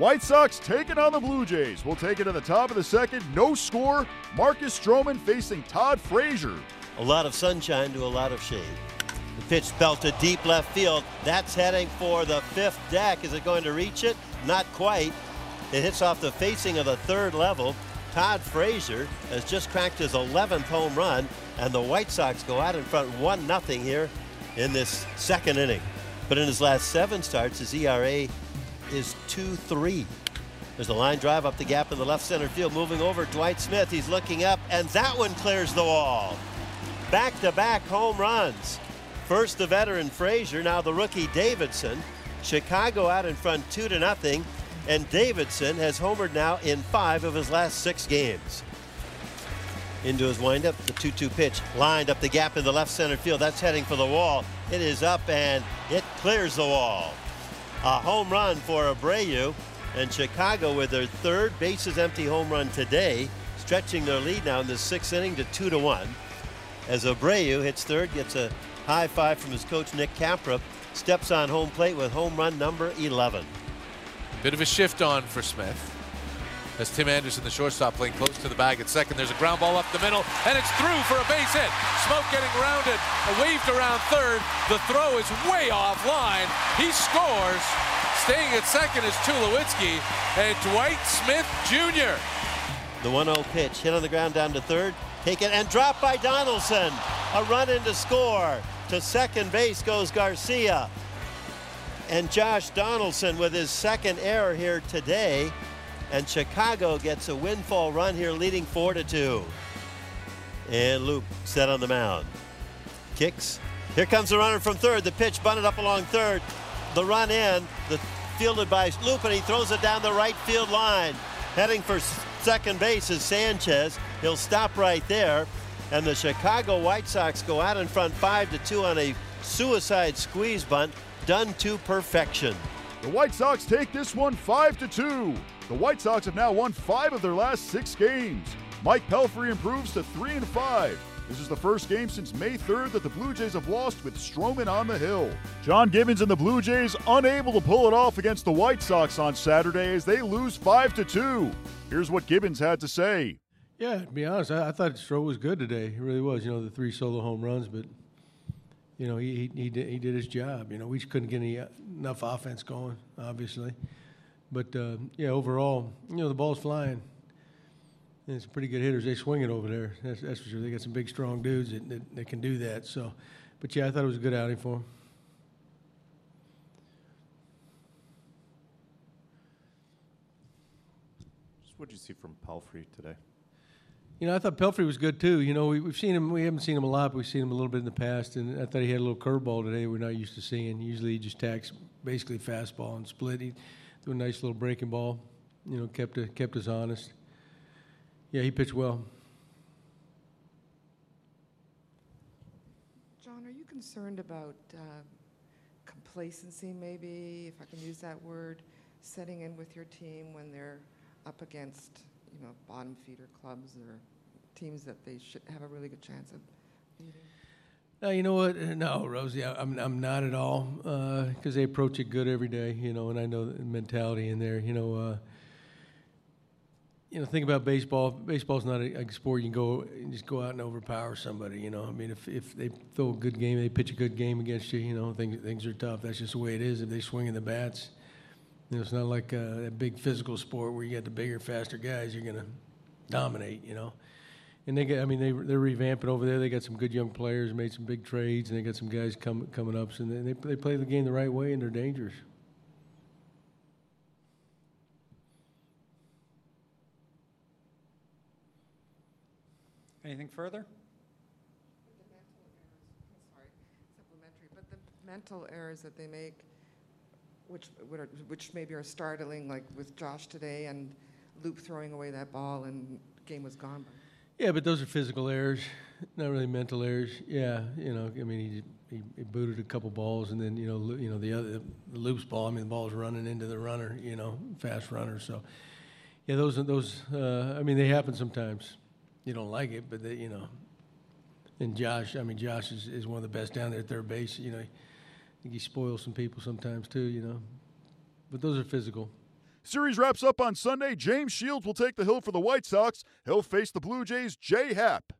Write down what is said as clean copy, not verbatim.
White Sox taking on the Blue Jays. We'll take it in the top of the second. No score. Marcus Stroman facing Todd Frazier. A lot of sunshine to a lot of shade. The pitch belted deep left field. That's heading for the fifth deck. Is it going to reach it? Not quite. It hits off the facing of the third level. Todd Frazier has just cracked his 11th home run, and the White Sox go out in front 1-0 here in this second inning. But in his last 7 starts, his ERA is 2.3. There's a line drive up the gap in the left center field, moving over Dwight Smith. He's looking up, and that one clears the wall. Back-to-back home runs. First the veteran Frazier, now the rookie Davidson. Chicago out in front 2-0. And Davidson has homered now in 5 of his last 6 games. Into his windup, the 2-2 pitch lined up the gap in the left center field. That's heading for the wall. It is up and it clears the wall. A home run for Abreu, and Chicago with their 3rd bases empty home run today, stretching their lead now in the 6th inning to 2-1. As Abreu hits third, gets a high five from his coach Nick Capra, steps on home plate with home run number 11. Bit of a shift on for Smith as Tim Anderson, the shortstop, playing close to the bag at second. There's a ground ball up the middle, and it's through for a base hit. Smoke getting rounded, waved around third. The throw is way offline. He scores. Staying at second is Tulowitzki and Dwight Smith Jr. The 1-0 pitch hit on the ground down to third, taken and dropped by Donaldson. A run in to score. To second base goes Garcia. And Josh Donaldson with his 2nd error here today. And Chicago gets a windfall run here, leading 4-2. And Loop set on the mound. Kicks. Here comes the runner from third. The pitch bunted up along third. The run in, fielded by Loop, and he throws it down the right field line. Heading for second base is Sanchez. He'll stop right there. And the Chicago White Sox go out in front 5-2 on a suicide squeeze bunt. Done to perfection. The White Sox take this one 5-2. The White Sox have now won 5 of their last 6 games. Mike Pelfrey improves to 3-5. This is the first game since May 3rd that the Blue Jays have lost with Stroman on the hill. John Gibbons and the Blue Jays unable to pull it off against the White Sox on Saturday as they lose 5-2. Here's what Gibbons had to say. Yeah, to be honest, I thought Stroh was good today. He really was. You know, the 3 solo home runs, but you know, he did his job. You know, we just couldn't get enough offense going, obviously. But, yeah, overall, you know, the ball's flying. And it's pretty good hitters. They swing it over there. That's for sure. They got some big, strong dudes that can do that. So, but, yeah, I thought it was a good outing for him. What did you see from Pelfrey today? You know, I thought Pelfrey was good, too. You know, we've seen him. We haven't seen him a lot, but we've seen him a little bit in the past. And I thought he had a little curveball today we're not used to seeing. Usually he just tacks basically fastball and split. He threw a nice little breaking ball. You know, kept us honest. Yeah, he pitched well. John, are you concerned about complacency, maybe, if I can use that word, setting in with your team when they're up against, you know, bottom feeder clubs or teams that they should have a really good chance of beating? No, you know what? No, Rosie, I'm not at all, because they approach it good every day, you know, and I know the mentality in there. You know, think about baseball. Baseball's not a sport you can go and just go out and overpower somebody. You know, I mean, if they throw a good game, they pitch a good game against you. You know, things are tough. That's just the way it is. If they swing in the bats. You know, it's not like that big physical sport where you got the bigger, faster guys. You're gonna dominate, you know. And they're revamping over there. They got some good young players, made some big trades, and they got some guys coming up. So they play the game the right way, and they're dangerous. Anything further? But the mental errors that they make, which maybe are startling, like with Josh today and Loop throwing away that ball and game was gone. Yeah, but those are physical errors, not really mental errors. Yeah, you know, I mean, he booted a couple balls, and then you know the Loop's ball. I mean, the ball's running into the runner, you know, fast runner. So, yeah, those. I mean, they happen sometimes. You don't like it, but you know. And Josh, I mean, Josh is one of the best down there at third base. You know. I think he spoils some people sometimes, too, you know. But those are physical. Series wraps up on Sunday. James Shields will take the hill for the White Sox. He'll face the Blue Jays' J. Happ.